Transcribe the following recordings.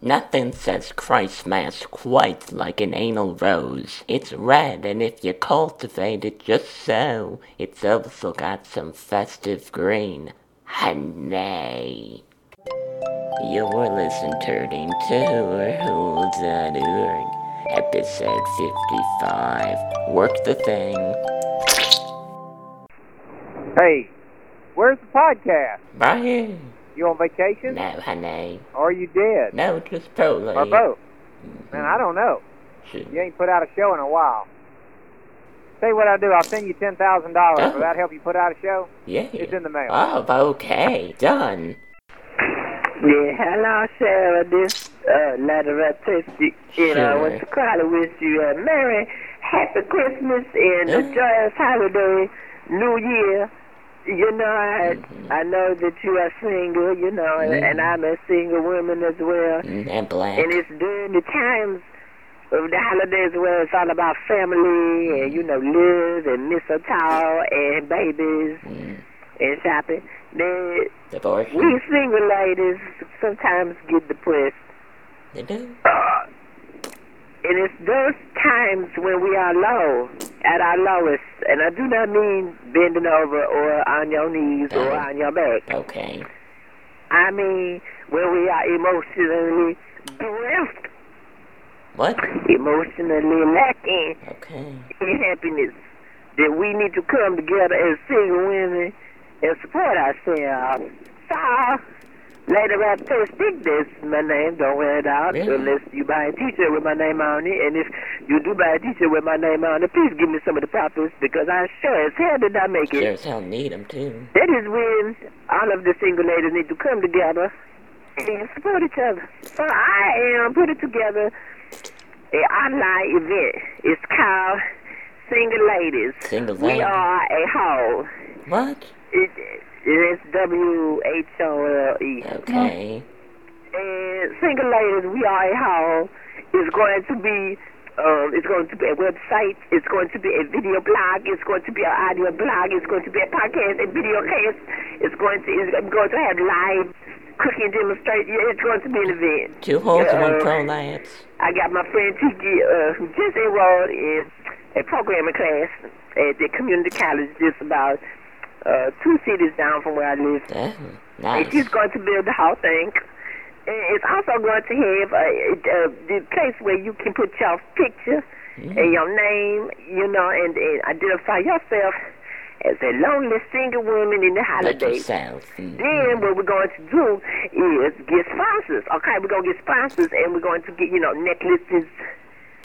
Nothing says Christmas quite like an anal rose. It's red, and if you cultivate it just so, it's also got some festive green. Honey. You're listening to Who'sThatOrg, episode 55. Work the thing. Hey, where's the podcast? Brian. You on vacation? No, honey. Or you dead? No, just totally. Or both? Man, I don't know. Shoot. You ain't put out a show in a while. Tell you what I'll do. I'll send you $10,000. Oh. Will that help you put out a show? Yeah. It's in the mail. Oh, okay. Done. Yeah, hello, Sarah. This letter artistic. Sure. What's the call? I wish you a merry, happy Christmas and a joyous holiday, New Year. You know, I know that you are single, you know, and I'm a single woman as well. And black. And it's during the times of the holidays where it's all about family and, you know, live and mistletoe and babies and shopping. We single ladies sometimes get depressed. They do. And it's those times when we are low, at our lowest, and I do not mean bending over or on your knees or on your back. Okay. I mean when we are emotionally bereft. What? Emotionally lacking in happiness. That we need to come together as single women and support ourselves. So, later I speak this, my name, don't wear it out, unless you buy a t-shirt with my name on it, and if you do buy a t-shirt with my name on it, please give me some of the profits, because I sure as hell did not make it. Sure as hell need them, too. That is when all of the single ladies need to come together and support each other. So I am putting together an online event. It's called Single Ladies. Single Ladies. We are a whole. What? It's W-H-O-L-E. Okay. And Single Ladies, We Are a Hall is going to be, it's going to be a website, it's going to be a video blog, it's going to be an audio blog, it's going to be a podcast, a video cast, it's going to have live cooking demonstration. It's going to be an event. Two holes in one prolapse. I got my friend Tiki, who just enrolled in a programming class at the community college just about 2 cities down from where I live. Damn, nice. And she's going to build the whole thing. And it's also going to have the place where you can put your picture and your name, you know, and identify yourself as a lonely single woman in the holidays. Then what we're going to do is get sponsors. Okay, we're going to get sponsors, and we're going to get, you know, necklaces.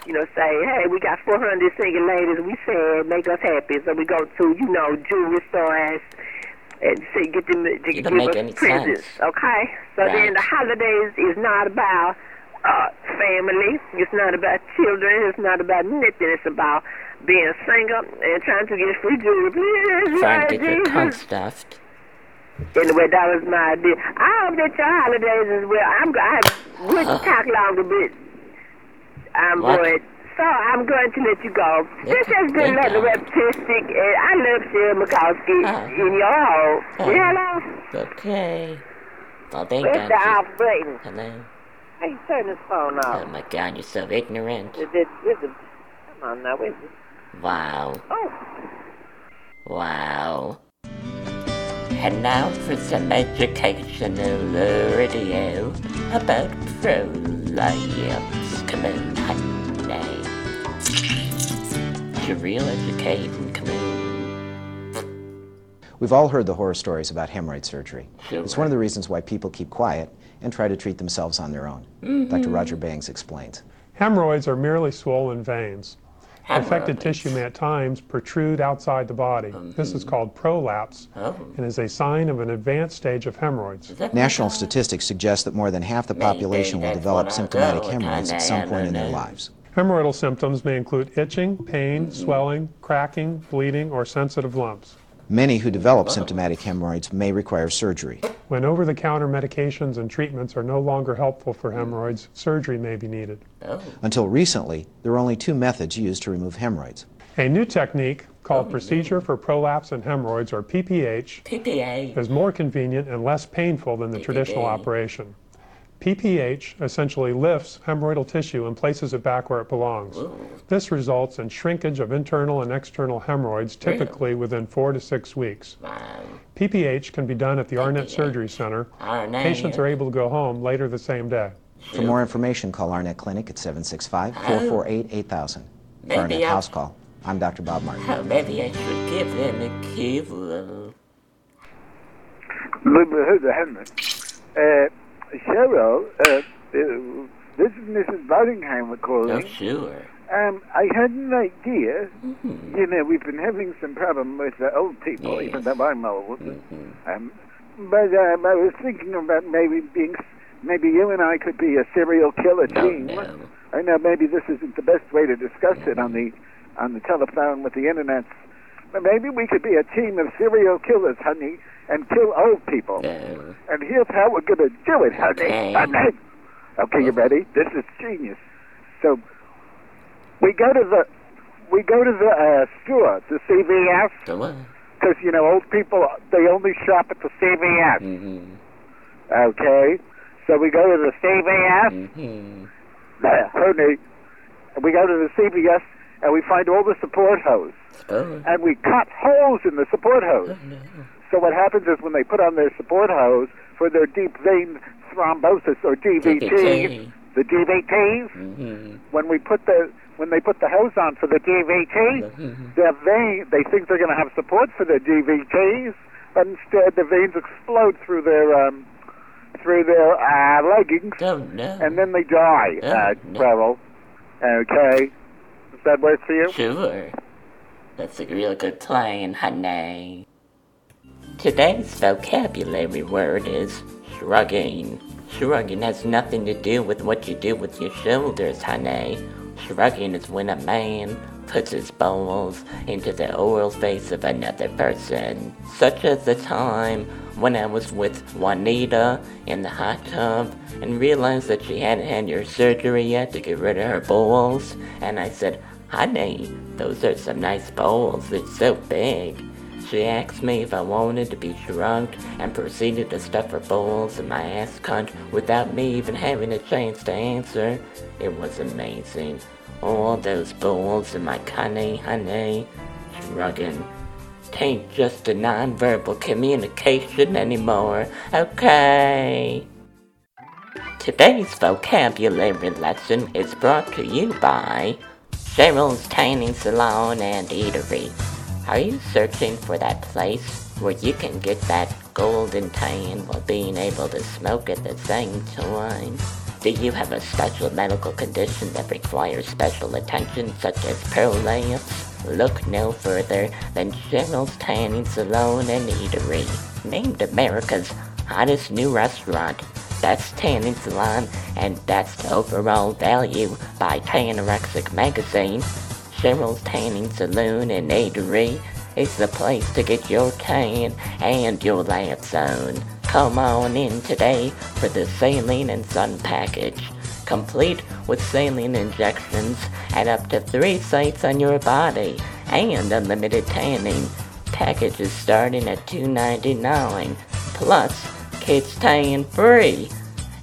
You know, say, hey, we got 400 single ladies. We said, make us happy. So we go to, you know, jewelry stores and say, get them to give us presents. Okay? So then the holidays is not about family. It's not about children. It's not about nothing. It's about being single and trying to get free jewelry. Trying to get your cunt stuffed. Anyway, that was my idea. I hope that your holidays is well. I wouldn't talk long a bit. I'm good. So I'm going to let you go. This has been Letter Reptistic, and I love Sarah Mikowski in your home. Hello? Okay. Well, thank God. Hello. How you turn this phone off? Oh, my God, you're so ignorant. Come on now, where's it? Wow. Oh. Wow. And now for some educational radio about pro-life. Kaboon, honey. You're real educating, Kaboon. We've all heard the horror stories about hemorrhoid surgery. Sure. It's one of the reasons why people keep quiet and try to treat themselves on their own. Mm-hmm. Dr. Roger Bangs explains. Hemorrhoids are merely swollen veins. Affected tissue may at times protrude outside the body. This is called prolapse and is a sign of an advanced stage of hemorrhoids. National statistics suggest that more than half the population will develop symptomatic hemorrhoids at some point in their lives. Hemorrhoidal symptoms may include itching, pain, swelling, cracking, bleeding, or sensitive lumps. Many who develop symptomatic hemorrhoids may require surgery. When over-the-counter medications and treatments are no longer helpful for hemorrhoids, surgery may be needed. Until recently, there were only 2 methods used to remove hemorrhoids. A new technique called Procedure for Prolapse and Hemorrhoids, or PPH, is more convenient and less painful than the traditional operation. PPH essentially lifts hemorrhoidal tissue and places it back where it belongs. Whoa. This results in shrinkage of internal and external hemorrhoids, typically within 4 to 6 weeks. Wow. PPH can be done at the Arnett Surgery Center. Arnett. Patients are able to go home later the same day. For more information, call Arnett Clinic at 765-448-8000. For Arnett House Call, I'm Dr. Bob Martin. Oh, maybe I should give them a keyboard. Cheryl, this is Mrs. Bottingheimer calling. Oh, sure. I had an idea. Mm-hmm. You know, we've been having some problem with the old people, even though I'm old. Mm-hmm. But I was thinking about maybe you and I could be a serial killer team. No. I know maybe this isn't the best way to discuss it on the telephone with the internet. But maybe we could be a team of serial killers, honey, and kill old people. No. And here's how we're going to do it, honey. Okay, you ready? This is genius. So we go to the store, the CVS, because you know old people they only shop at the CVS. Mm-hmm. Okay. So we go to the CVS, we go to the CVS, and we find all the support hose. And we cut holes in the support hose. So what happens is when they put on their support hose for their deep vein thrombosis, or DVTs, when they put the hose on for the DVT, their vein, they think they're going to have support for their DVTs, but instead the veins explode through their leggings, and then they die, Cheryl. Okay? Does that work for you? Sure. That's a real good plan, honey. Today's vocabulary word is shrugging. Shrugging has nothing to do with what you do with your shoulders, honey. Shrugging is when a man puts his balls into the oral face of another person, such as the time when I was with Juanita in the hot tub and realized that she hadn't had her surgery yet to get rid of her balls, and I said, "Honey, those are some nice balls, they're so big." She asked me if I wanted to be shrugged and proceeded to stuff her balls in my ass cunt without me even having a chance to answer. It was amazing. All those balls in my cunny, honey. Shrugging. Tain't just a nonverbal communication anymore, okay? Today's vocabulary lesson is brought to you by Cheryl's Tanning Salon and Eatery. Are you searching for that place where you can get that golden tan while being able to smoke at the same time? Do you have a special medical condition that requires special attention, such as prolapse? Look no further than Cheryl's Tanning Salon and Eatery, named America's hottest new restaurant, best tanning salon, and best overall value by Tanorexic Magazine. Cheryl's Tanning Saloon and Eatery is the place to get your tan and your lamps on. Come on in today for the saline and sun package, complete with saline injections at up to 3 sites on your body and unlimited tanning. Package is starting at $2.99, plus kids tan free.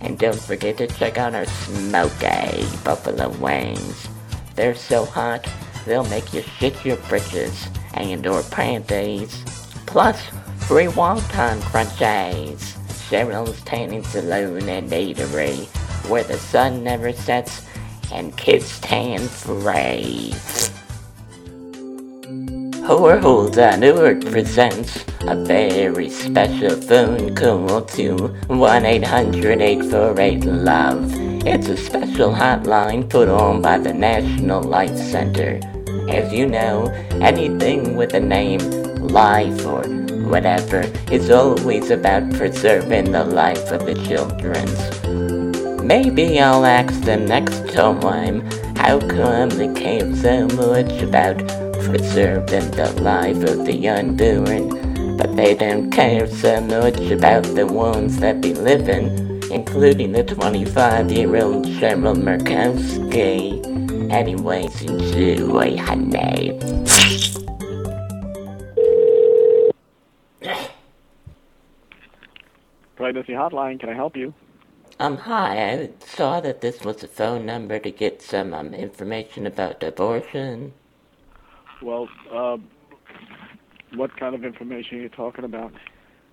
And don't forget to check out our smoky buffalo wings. They're so hot, they'll make you shit your britches and or panties. Plus, free wonton crunches. Cheryl's Tanning Saloon and Eatery, where the sun never sets and kids tan free. Hoer Hulda Newart presents a very special phone call to 1-800-848-LOVE. It's a special hotline put on by the National Life Center. As you know, anything with a name, life or whatever, is always about preserving the life of the children. Maybe I'll ask them next time how come they care so much about preserving the life of the unborn, but they don't care so much about the ones that be living, including the 25-year-old Cheryl Murkowski. Anyways, enjoy, honey. Pregnancy Hotline, can I help you? Hi, I saw that this was a phone number to get some information about abortion. Well, what kind of information are you talking about?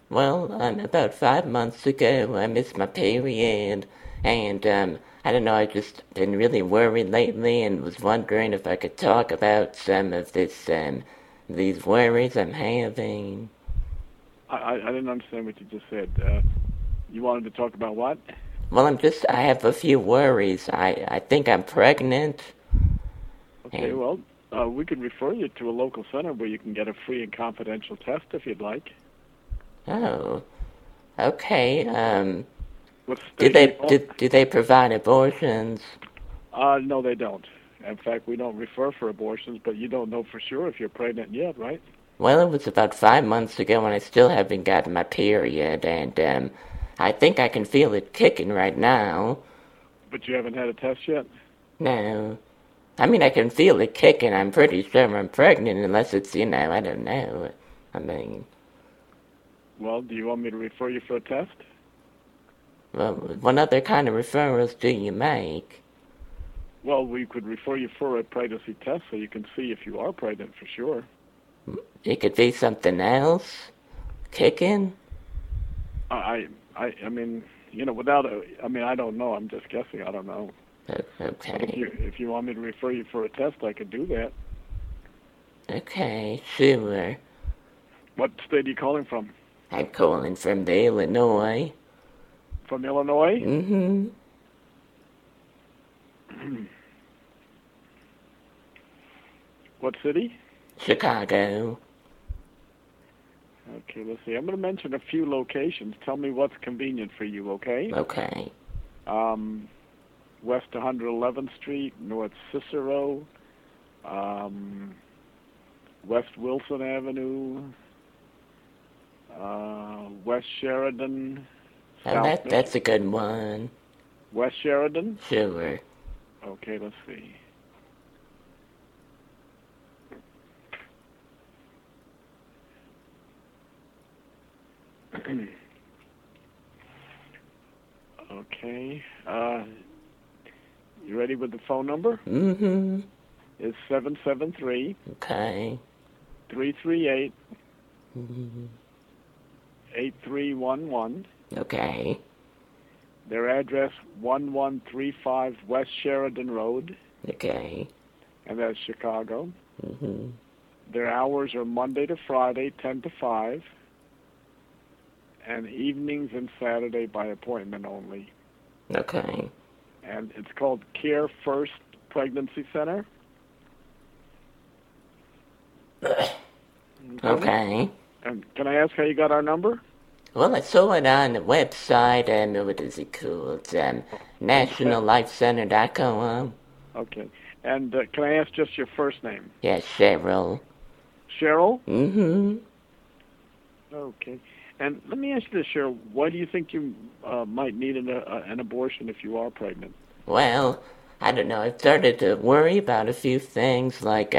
Well, about 5 months ago, I missed my period, and I don't know, I've just been really worried lately and was wondering if I could talk about some of this, these worries I'm having. I didn't understand what you just said. You wanted to talk about what? Well, I have a few worries. I think I'm pregnant. Okay, well, we could refer you to a local center where you can get a free and confidential test if you'd like. Oh, okay. Do they provide abortions? No, they don't. In fact, we don't refer for abortions, but you don't know for sure if you're pregnant yet, right? Well, it was about 5 months ago, and I still haven't gotten my period, and I think I can feel it kicking right now. But you haven't had a test yet? No. I mean, I can feel it kicking. I'm pretty sure I'm pregnant, unless it's, I don't know. I mean... Well, do you want me to refer you for a test? Well, what other kind of referrals do you make? Well, we could refer you for a pregnancy test so you can see if you are pregnant for sure. It could be something else? Kicking? I don't know. I'm just guessing. I don't know. Okay. If you want me to refer you for a test, I could do that. Okay, sure. What state are you calling from? I'm calling from Illinois. From Illinois? Mm-hmm. What city? Chicago. Okay, let's see. I'm going to mention a few locations. Tell me what's convenient for you, okay? Okay. West 111th Street, North Cicero, West Wilson Avenue, West Sheridan. Oh, that's a good one. West Sheridan? Sure. Okay, let's see. Okay. You ready with the phone number? Mm-hmm. It's 773. Okay. 338. Mm-hmm. 8311. Okay. Their address, 1135 West Sheridan Road. Okay. And that's Chicago. Mm-hmm. Their hours are Monday to Friday, 10 to 5. And evenings and Saturday by appointment only. Okay. And it's called Care First Pregnancy Center. Okay. And can I ask how you got our number? Well, I saw it on the website, and what is it called? NationalLifeCenter.com. Okay. And can I ask just your first name? Yes, Cheryl. Cheryl? Mm-hmm. Okay. And let me ask you this, Cheryl. Why do you think you might need an abortion if you are pregnant? Well, I don't know. I've started to worry about a few things, like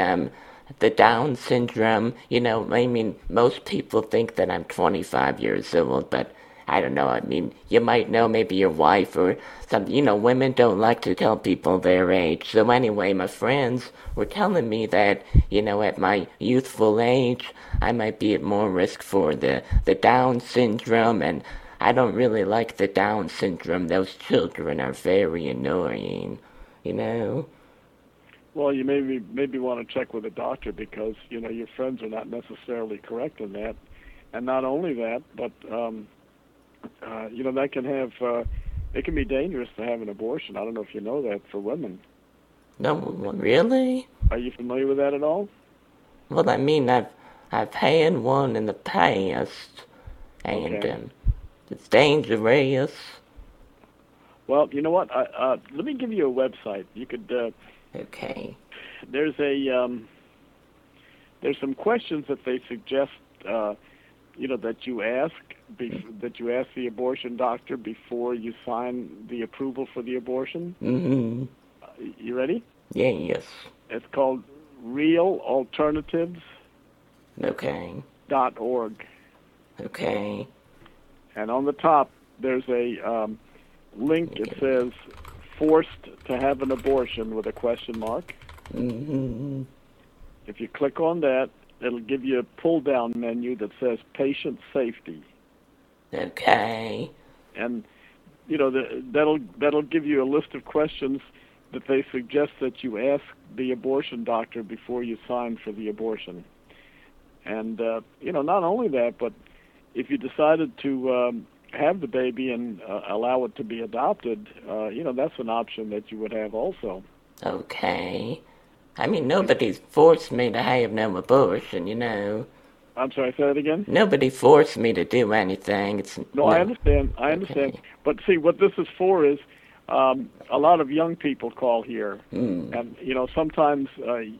the Down syndrome. I mean, most people think that I'm 25 years old, but I don't know. I mean, you might know, maybe your wife or something. Women don't like to tell people their age. So anyway, my friends were telling me that, at my youthful age, I might be at more risk for the Down syndrome. And I don't really like the Down syndrome. Those children are very annoying, Well, you maybe want to check with a doctor because, your friends are not necessarily correct in that. And not only that, but... that can have, it can be dangerous to have an abortion. I don't know if you know that for women. No, really? Are you familiar with that at all? Well, I mean, I've had one in the past, and okay. It's dangerous. Well, you know what? Let me give you a website. You could. Okay. There's there's some questions that they suggest. That you ask the abortion doctor before you sign the approval for the abortion. Mm-hmm. You ready? Yeah, yes. It's called realalternatives.org. Okay. .org. Okay. And on the top, there's a link, it says forced to have an abortion with a question mark. Mm-hmm. If you click on that, it'll give you a pull-down menu that says patient safety. Okay. And, you know, that'll give you a list of questions that they suggest that you ask the abortion doctor before you sign for the abortion. And, you know, not only that, but if you decided to have the baby and allow it to be adopted, you know, that's an option that you would have also. Okay. I mean, nobody's forced me to have no abortion, you know. I'm sorry, say that again? Nobody forced me to do anything. I understand. Okay. But see, what this is for is a lot of young people call here. Mm. And, you know, sometimes,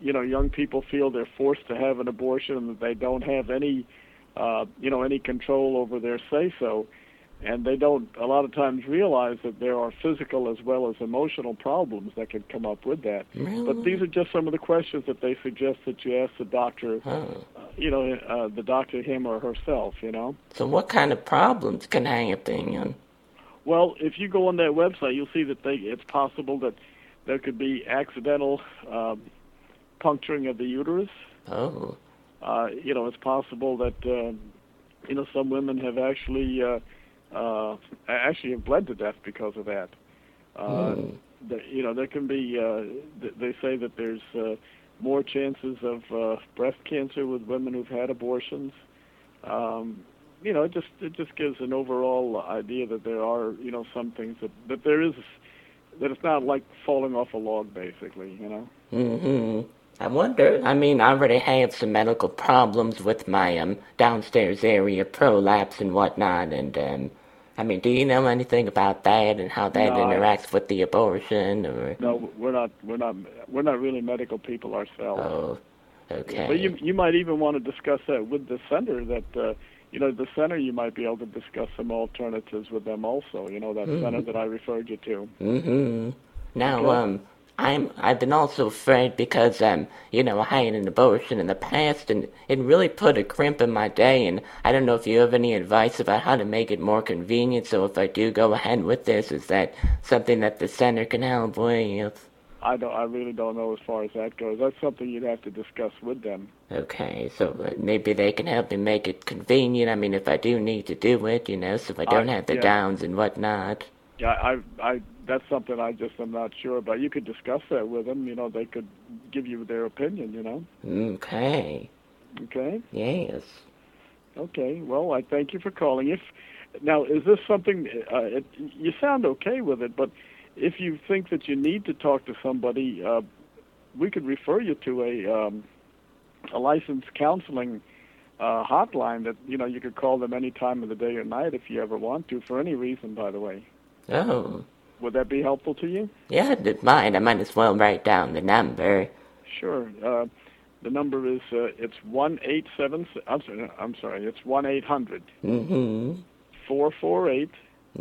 you know, young people feel they're forced to have an abortion and that they don't have any, you know, any control over their say-so. And they don't, a lot of times, realize that there are physical as well as emotional problems that could come up with that. Really? But these are just some of the questions that they suggest that you ask the doctor, you know, the doctor, him or herself, you know. So what kind of problems can happen? Well, if you go on their website, you'll see that it's possible that there could be accidental puncturing of the uterus. Oh. You know, it's possible that, you know, some women have actually... actually have bled to death because of that. You know, there can be, they say that there's more chances of breast cancer with women who've had abortions. You know, it just gives an overall idea that there are, you know, some things that there is, that it's not like falling off a log, basically, you know. Mm-hmm. I wonder, I mean, I already have some medical problems with my downstairs area, prolapse and whatnot, and, I mean, do you know anything about that and how that interacts with the abortion? Or? No, we're not really medical people ourselves. Oh, okay. But you might even want to discuss that with the center you might be able to discuss some alternatives with them also, you know, that center that I referred you to. Mm-hmm. Now, okay. I've been also afraid because, you know, I had an abortion in the past, and it really put a crimp in my day, and I don't know if you have any advice about how to make it more convenient, so if I do go ahead with this, is that something that the center can help with? I really don't know as far as that goes. That's something you'd have to discuss with them. Okay, so maybe they can help me make it convenient. I mean, if I do need to do it, you know, so if I don't have the downs and whatnot. Yeah, that's something I just am not sure about. You could discuss that with them. You know, they could give you their opinion, you know. Okay. Okay? Yes. Okay. Well, I thank you for calling. Now, is this something... you sound okay with it, but if you think that you need to talk to somebody, we could refer you to a licensed counseling hotline that, you know, you could call them any time of the day or night if you ever want to, for any reason, by the way. Oh, would that be helpful to you? Yeah, I didn't mind. I might as well write down the number. Sure. The number is, it's 1877. I'm sorry, it's 1-800. Mm-hmm. 448.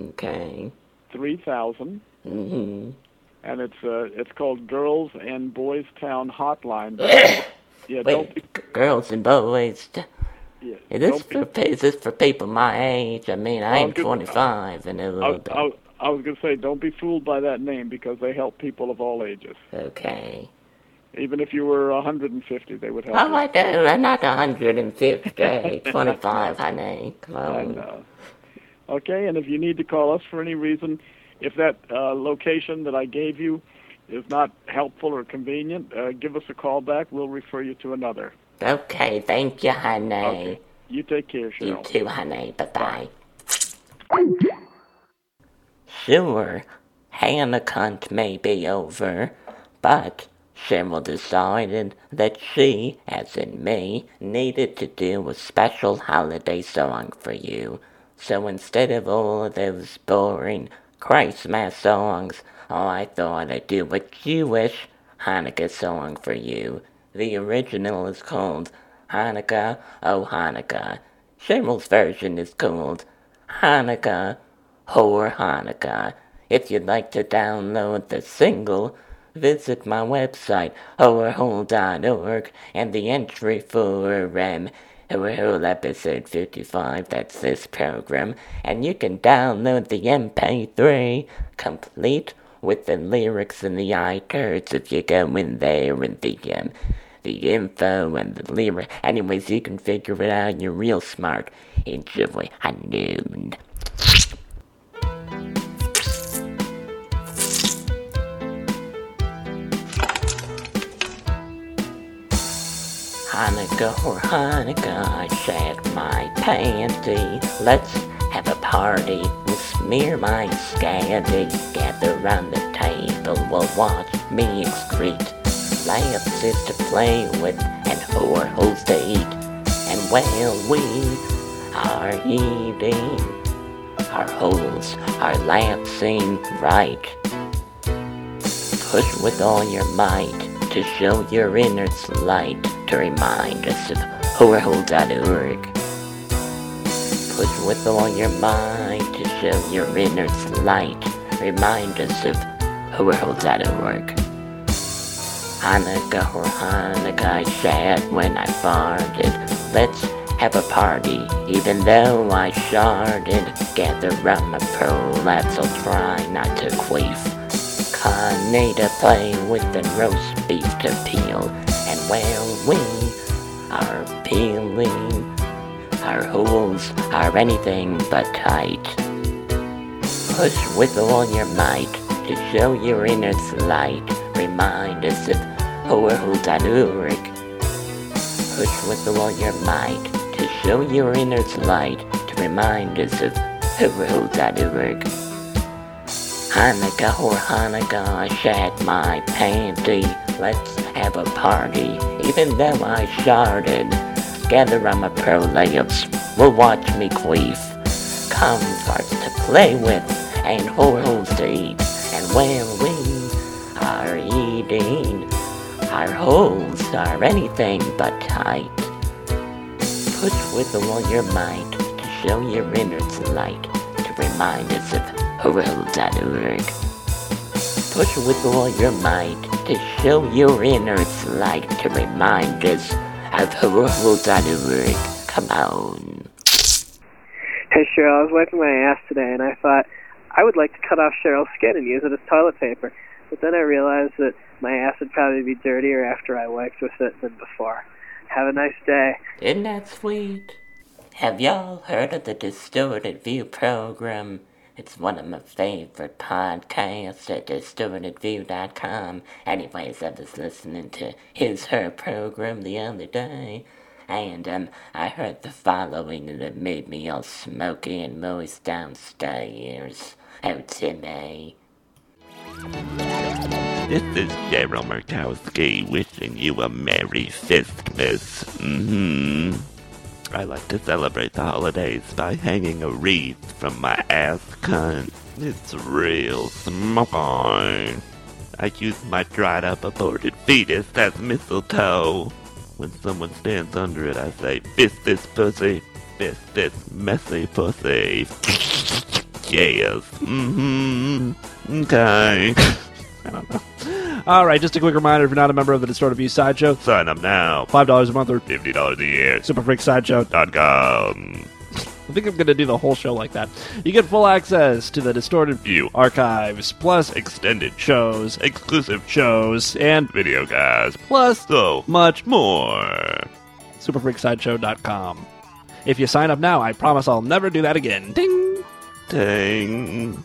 Okay. 3000. Mm-hmm. And it's called Girls and Boys Town Hotline. Yeah. Girls and Boys. Yeah, is this for people my age? I mean, I am 25 and a little bit. I was going to say, don't be fooled by that name because they help people of all ages. Okay. Even if you were 150, they would help you. Oh, I do. I'm not 150. 25, honey. Come on. I know. Okay, and if you need to call us for any reason, if that location that I gave you is not helpful or convenient, give us a call back. We'll refer you to another. Okay, thank you, honey. Okay. You take care, Cheryl. You too, honey. Bye-bye. Sure, Hannah-cunt may be over, but Cheryl decided that she, as in me, needed to do a special holiday song for you. So instead of all those boring Christmas songs, I thought I'd do a Jewish Hanukkah song for you. The original is called Hanukkah, Oh Hanukkah. Cheryl's version is called Hanukkah, Whore Hanukkah. If you'd like to download the single, visit my website, whorehole.org, and the entry for Hello, episode 55, that's this program, and you can download the MP3 complete with the lyrics and the iTunes if you go in there and the info and the lyrics. Anyways, you can figure it out, you're real smart. Enjoy. Noon. Hanukkah or Hanukkah, I shat my panty. Let's have a party, we'll smear my scanty. Gather round the table, we'll watch me excrete. Lamps is to play with, and whoreholes to eat. And while we are eating, our holes are lapsing right. Push with all your might to show your inner slight, to remind us of whoreholes.org. Push with all your mind to show your inner slight, remind us of whoreholes.org. Hanukkah or Hanukkah, I shat when I farted. Let's have a party, even though I sharded. Gather round my prolapse, I'll try not to queef. Carne to play with and roast beef to peel. And while we are peeling, our holes are anything but tight. Push with all your might to show your inner slight. Remind us of whoreholes.org. Push with all your might to show your inner slight. To remind us of whoreholes.org. Hanukkah or Hanukkah, I shat my panty. Let's have a party, even though I sharded. Gather round my prolapse, will watch me queef. Comforts to play with, and whoreholes to eat. And while we are eating, our holes are anything but tight. Push with all your might to show your inner slight. To remind us of whoreholes.org. Push with all your might to show your inner slight, to remind us of whoreholes.org. Come on. Hey Cheryl, I was wiping my ass today and I thought I would like to cut off Cheryl's skin and use it as toilet paper. But then I realized that my ass would probably be dirtier after I wiped with it than before. Have a nice day. Isn't that sweet? Have y'all heard of the Distorted View program? It's one of my favorite podcasts at distortedview.com. Anyways, I was listening to his, her program the other day, and I heard the following and it made me all smoky and moist downstairs. Oh, Timmy. This is Daryl Murkowski wishing you a Merry Sistmas. I like to celebrate the holidays by hanging a wreath from my ass cunt. It's real smart. I use my dried-up aborted fetus as mistletoe. When someone stands under it, I say, fist this pussy, fist this messy pussy. Yes. Okay. I don't know. All right, just a quick reminder, if you're not a member of the Distorted View Sideshow, sign up now. $5 a month or $50 a year. SuperFreakSideshow.com. I think I'm going to do the whole show like that. You get full access to the Distorted View archives, plus extended shows, exclusive shows, and video guides, plus so much more. SuperFreakSideshow.com. If you sign up now, I promise I'll never do that again. Ding! Ding!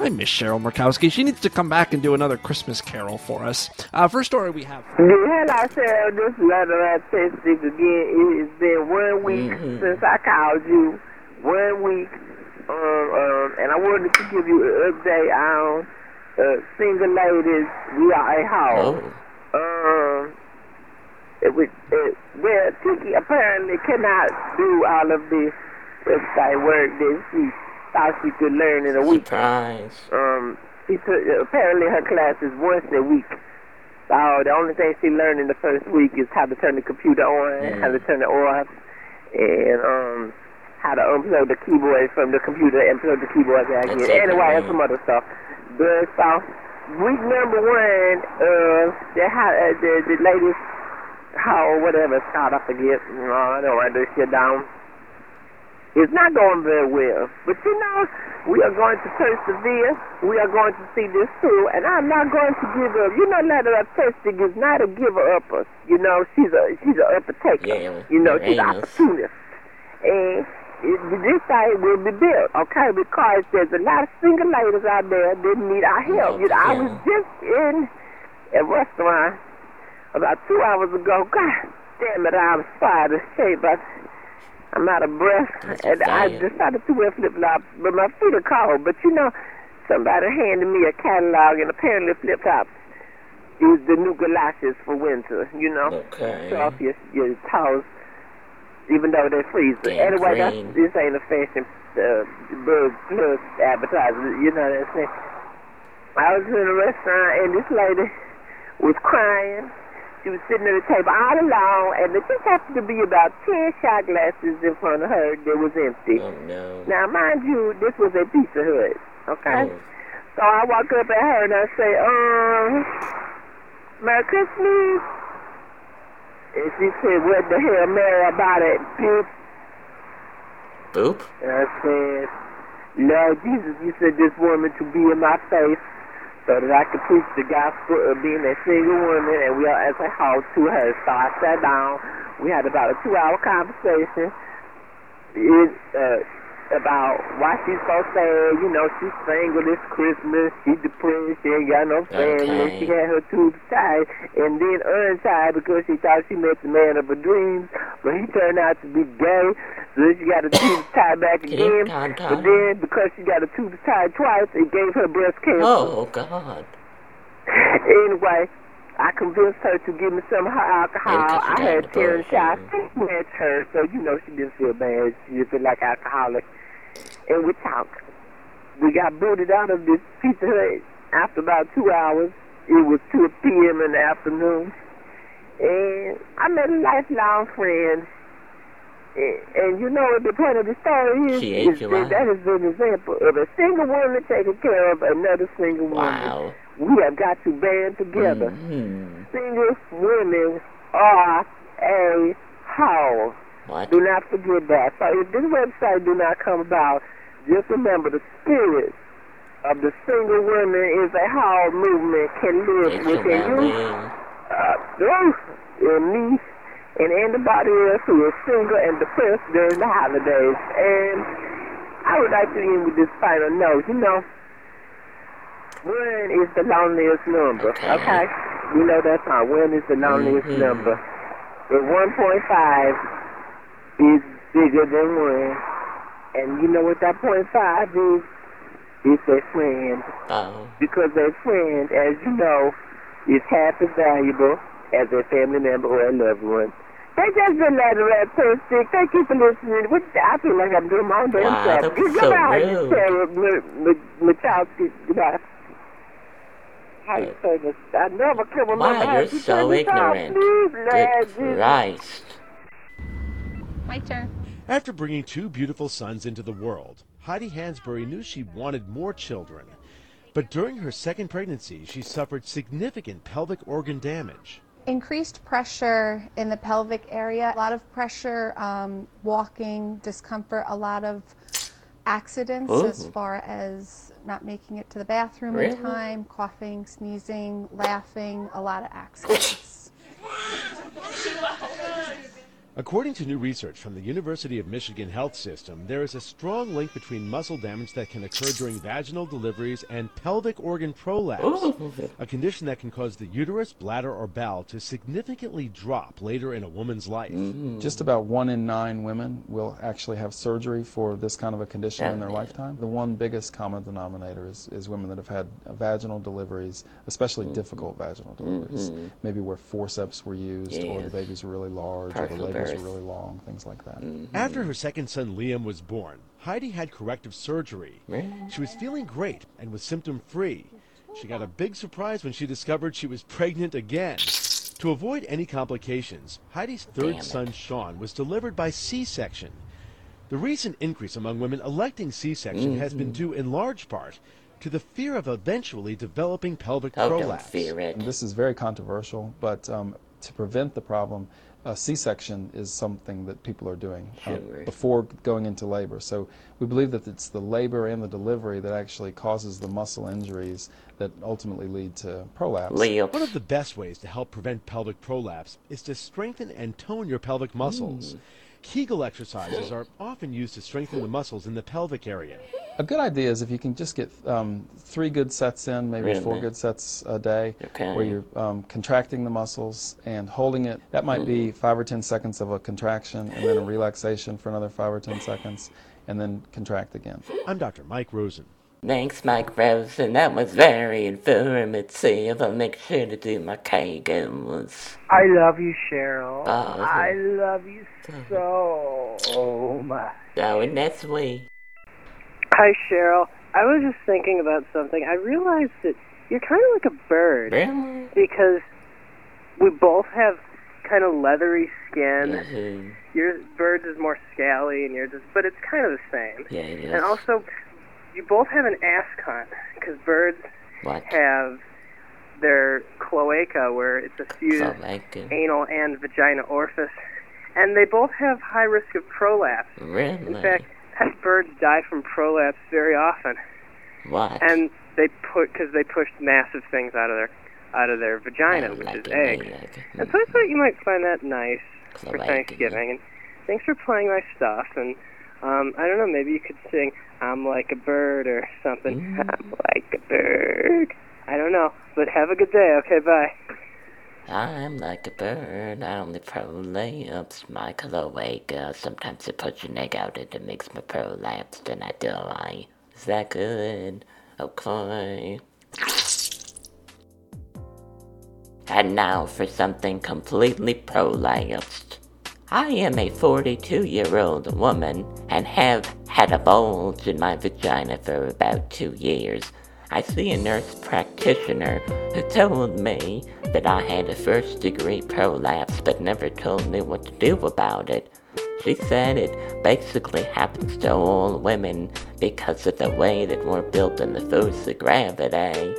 I miss Cheryl Murkowski. She needs to come back and do another Christmas carol for us. First story we have. Hello, Cheryl. This is Leatherette Testing again. It has been 1 week since I called you. 1 week. And I wanted to give you an update on Single Ladies We Are at Home. Oh. Well, Tiki apparently cannot do all of this website work that she thought she could learn in a week. Surprise. She took, apparently her class is once a week. So the only thing she learned in the first week is how to turn the computer on, how to turn it off, and how to unplug the keyboard from the computer and plug the keyboard back in. Anyway, and some other stuff. But so week number one, the ladies car or whatever it's caught up against, I don't want to do shit down. It's not going very well. But you know, we are going to persevere. We are going to see this through. And I'm not going to give up. You know, Ladera Pestig is not a giver-upper. You know, she's a upper-taker. Yeah, you know, she's an opportunist. And this thing will be built, okay? Because there's a lot of single ladies out there that need our help. You know, I was just in a restaurant about 2 hours ago. God damn it, I was fired as shit, but I'm out of breath, and I decided to wear flip-flops, but my feet are cold. But, you know, somebody handed me a catalog, and apparently flip-flops is the new galoshes for winter, you know? Okay. So off your toes, even though they freeze. Damn anyway, this ain't a fashion bird advertiser, you know what I'm saying? I was in a restaurant, and this lady was crying. She was sitting at the table all alone, and there just happened to be about 10 shot glasses in front of her that was empty. Oh, no. Now, mind you, this was a Pizza Hut, okay? Oh. So I walk up at her, and I say, Merry Christmas. And she said, what the hell, Mary, about it, boop? Boop? And I said, Lord Jesus, you said this woman to be in my face, so that I could preach the gospel of being a single woman, and we are as a whole to her. So I sat down. We had about a 2-hour conversation about why she's so sad. You know, she's single this Christmas. She's depressed. She ain't got no family. Okay. She had her tubes tied and then untied because she thought she met the man of her dreams, but he turned out to be gay. So she got her tubes tied back again, but then because she got her tubes tied twice, it gave her breast cancer. Oh, God. Anyway, I convinced her to give me some of her alcohol. I had 10 shots with her, so you know she didn't feel bad. She didn't feel like alcoholic. And we talked. We got booted out of this Pizza Hut after about 2 hours. It was 2 p.m. in the afternoon. And I met a lifelong friend. And you know what the point of the story is that is an example of a single woman taking care of another single woman. We have got to band together. Mm-hmm. Single women are a whole. Do not forget that. So if this website do not come about, just remember the spirit of the single women is a whole movement can live within you, and me, and anybody else who is single and depressed during the holidays. And I would like to end with this final note. You know, one is the loneliest number, okay? You know that's how one is the loneliest number. But 1.5 is bigger than one. And you know what that 0.5 is? It's a friend. Uh-oh. Because a friend, as you know, is half as valuable as a family member or a loved one. They just been like a rat stick. Thank you for listening. I feel like I'm doing my own damn stuff. Goodbye. How you say this? I never come on my mind. You're so ignorant. Good Christ. My turn. After bringing 2 beautiful sons into the world, Heidi Hansberry knew she wanted more children. But during her second pregnancy, she suffered significant pelvic organ damage. Increased pressure in the pelvic area, a lot of pressure, walking, discomfort, a lot of accidents as far as not making it to the bathroom in time, coughing, sneezing, laughing, a lot of accidents. According to new research from the University of Michigan Health System, there is a strong link between muscle damage that can occur during vaginal deliveries and pelvic organ prolapse, a condition that can cause the uterus, bladder, or bowel to significantly drop later in a woman's life. Just about 1 in 9 women will actually have surgery for this kind of a condition in their lifetime. The one biggest common denominator is women that have had vaginal deliveries, especially difficult vaginal deliveries, maybe where forceps were used, or the babies were really large, or the labor are really long, things like that. After her second son Liam was born, Heidi had corrective surgery. She was feeling great and was symptom-free. She got a big surprise when she discovered she was pregnant again. To avoid any complications, Heidi's third son Sean was delivered by C-section. The recent increase among women electing C-section has been due in large part to the fear of eventually developing pelvic prolapse. This is very controversial, but to prevent the problem, C-section is something that people are doing before going into labor. So we believe that it's the labor and the delivery that actually causes the muscle injuries that ultimately lead to prolapse. One of the best ways to help prevent pelvic prolapse is to strengthen and tone your pelvic muscles. Kegel exercises are often used to strengthen the muscles in the pelvic area. A good idea is if you can just get 3 good sets in, maybe 4 good sets a day, where you're contracting the muscles and holding it. That might be 5 or 10 seconds of a contraction and then a relaxation for another 5 or 10 seconds, and then contract again. I'm Dr. Mike Rosen. Thanks, Mike Rosen. That was very informative. I'll make sure to do my Kegels. I love you, Cheryl. I love you so much. Oh, and that's me. Hi, Cheryl. I was just thinking about something. I realized that you're kind of like a bird. Really? Because we both have kind of leathery skin. Mm-hmm. Your bird's is more scaly, and yours is, but it's kind of the same. Yeah, it is. And also, you both have an ascot, because birds have their cloaca, where it's a fused anal and vagina orifice, and they both have high risk of prolapse. Really? In fact, birds die from prolapse very often. Why? And they push massive things out of their vagina, which is eggs. And so I thought you might find that nice for Thanksgiving. And thanks for playing my stuff. And I don't know, maybe you could sing "I'm Like a Bird" or something. I'm like a bird. I don't know, but have a good day. Okay, bye. I'm like a bird. I only prolapse my cloaca. Sometimes I put your neck out and it makes me prolapse, then I die. Is that good? Okay. And now for something completely prolapsed. I am a 42-year-old woman and have had a bulge in my vagina for about 2 years. I see a nurse practitioner who told me that I had a first-degree prolapse but never told me what to do about it. She said it basically happens to all women because of the way that we're built in the force of gravity.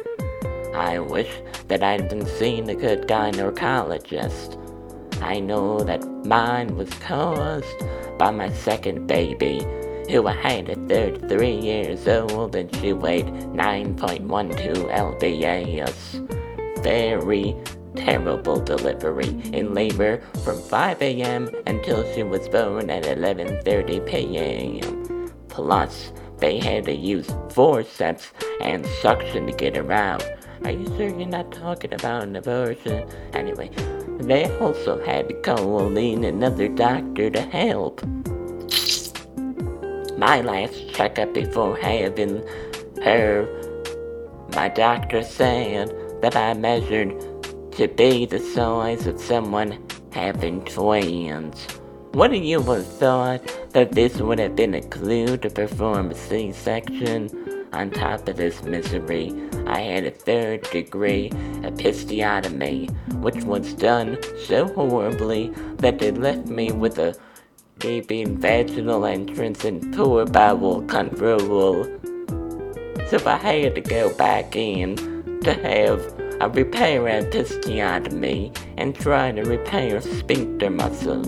I wish that I'd been seeing a good gynecologist. I know that mine was caused by my second baby, who I had at 33 years old, and she weighed 9.12 lbs. Very terrible delivery. In labor from 5 a.m. until she was born at 11:30 p.m. Plus, they had to use forceps and suction to get her out. Are you sure you're not talking about an abortion? Anyway, they also had to call in another doctor to help. My last checkup before having her, my doctor said that I measured to be the size of someone having twins. What do you have thought that this would have been a clue to perform a C-section? On top of this misery, I had a 3rd-degree episiotomy, which was done so horribly that it left me with a gaping vaginal entrance and poor bowel control. So I had to go back in to have a repair episiotomy and try to repair sphincter muscle.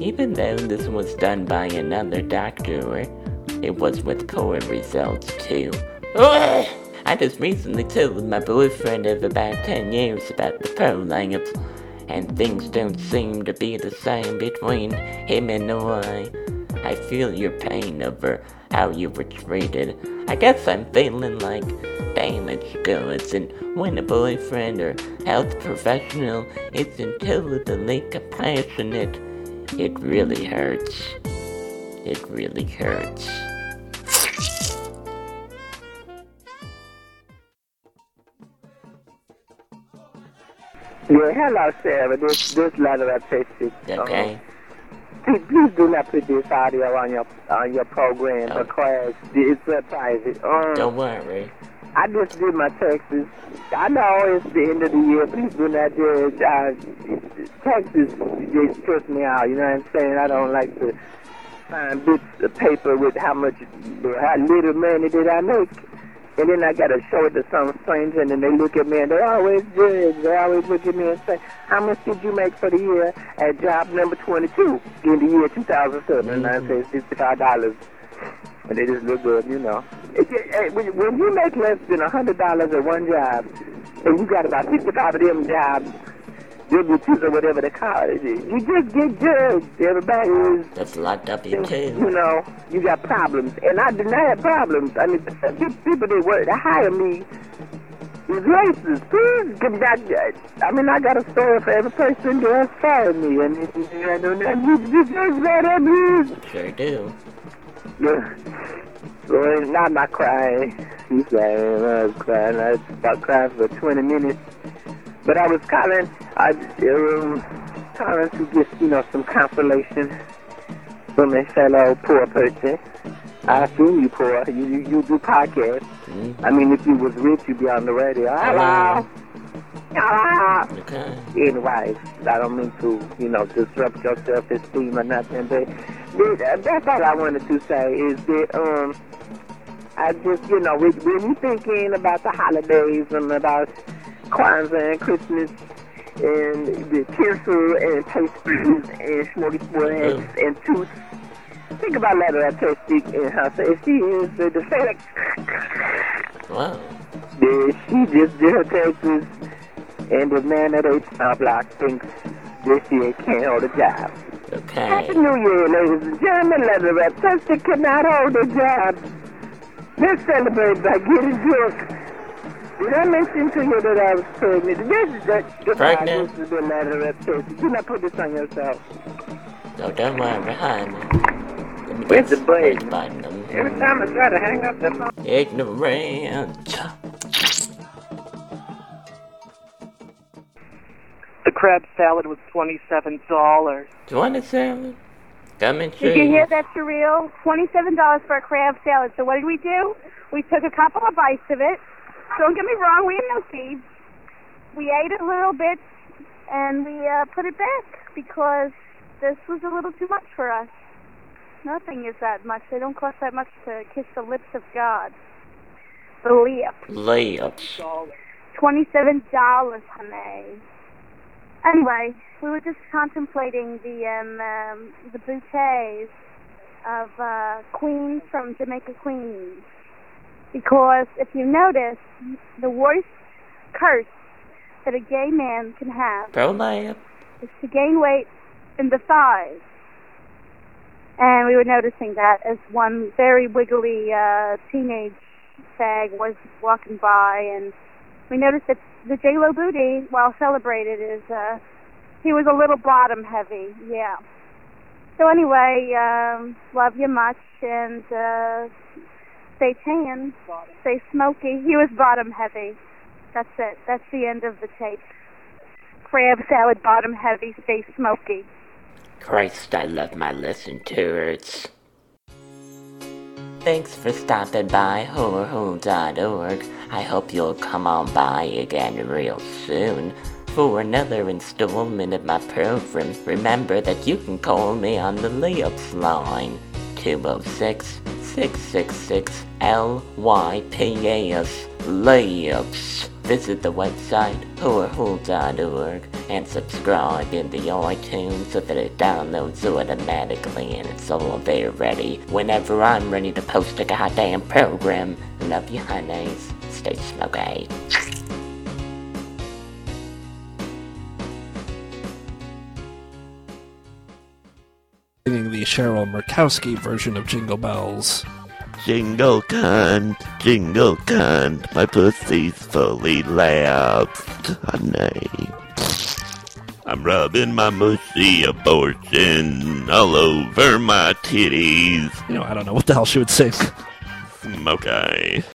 Even though this was done by another doctor, it was with poor results too. Ugh! I just recently told my boyfriend of about 10 years about the prolapse, and things don't seem to be the same between him and I. I feel your pain over how you were treated. I guess I'm feeling like damaged goods, and when a boyfriend or health professional isn't totally compassionate, it really hurts. It really hurts. Well, hello, Sarah. This letter I texted. Okay. Please do not put this audio on your program because it's private. Don't worry. I just did my taxes. I know it's the end of the year. Please do not do it. Taxes, they stress me out. You know what I'm saying? I don't like to find bits of paper with how little money did I make. And then I got to show it to some stranger, and then they look at me, and they always judge. They always look at me and say, how much did you make for the year at job number 22 in the year 2007? And I say, $65. And they just look good, you know. When you make less than $100 at one job, and you got about 65 of them jobs, you'll be choosing or whatever the college is. You just get judged. Everybody is... That's locked up your team. You know, you got problems. And I didn't have problems. I mean, people that work to hire me is racist. Please get back. I mean, I got a story for every person that has fired me. And I don't know. You judge that is. Sure do. Yeah. So now I'm not crying. He's crying. I was crying. I was about crying for 20 minutes. But I was calling to get, you know, some consolation from a fellow poor person. I assume you poor. You do podcasts. Mm-hmm. I mean, if you was rich, you'd be on the radio. Hello. Hello. Okay. Anyway, I don't mean to, you know, disrupt your self-esteem or nothing, but that's all I wanted to say is that, I just, you know, when you thinking about the holidays and about Kwanzaa and Christmas and the tinsel and pastries and smorgasbord and toots. Think about Ladera Testik and her say she is the Hispanic. Wow. She just did her taxes, and the man at HR Block thinks that she can't hold a job. Okay. Happy New Year, ladies and gentlemen. Ladera Testik cannot hold a job. Let's celebrate by getting drunk. Did I mention to you that I was pregnant? Pregnant? This is the matter of taste. Do not put this on yourself. No, don't worry, behind me. Where's the button? Every time I try to hang up the phone. Ignorant. The crab salad was $27. $27? Did you hear that, Shereel? $27 for a crab salad. So what did we do? We took a couple of bites of it. Don't get me wrong, we ain't no thieves. We ate a little bit, and we put it back because this was a little too much for us. Nothing is that much. They don't cost that much to kiss the lips of God. The lips. $27, honey. Anyway, we were just contemplating the bouquets of Queens from Jamaica, Queens. Because if you notice, the worst curse that a gay man can have is to gain weight in the thighs. And we were noticing that as one very wiggly teenage fag was walking by. And we noticed that the J-Lo booty, while celebrated, is he was a little bottom heavy. Yeah. So anyway, love you much. And... stay tan, stay smoky. He was bottom heavy. That's it. That's the end of the tape. Crab salad, bottom heavy, stay smoky. Christ, I love my listen to it. Thanks for stopping by horrorhome.org. I hope you'll come on by again real soon for another installment of my program. Remember that you can call me on the Layups line, 206-666-LYPAS, Layups. Visit the website, horrorhole.org, and subscribe in the iTunes so that it downloads automatically and it's all there ready whenever I'm ready to post a goddamn program. Love you, honeys. Stay smoky. Singing the Cheryl Murkowski version of Jingle Bells. Jingle cunt, my pussy's fully lapsed, honey. I'm rubbing my mushy abortion all over my titties. You know, I don't know what the hell she would sing. Okay.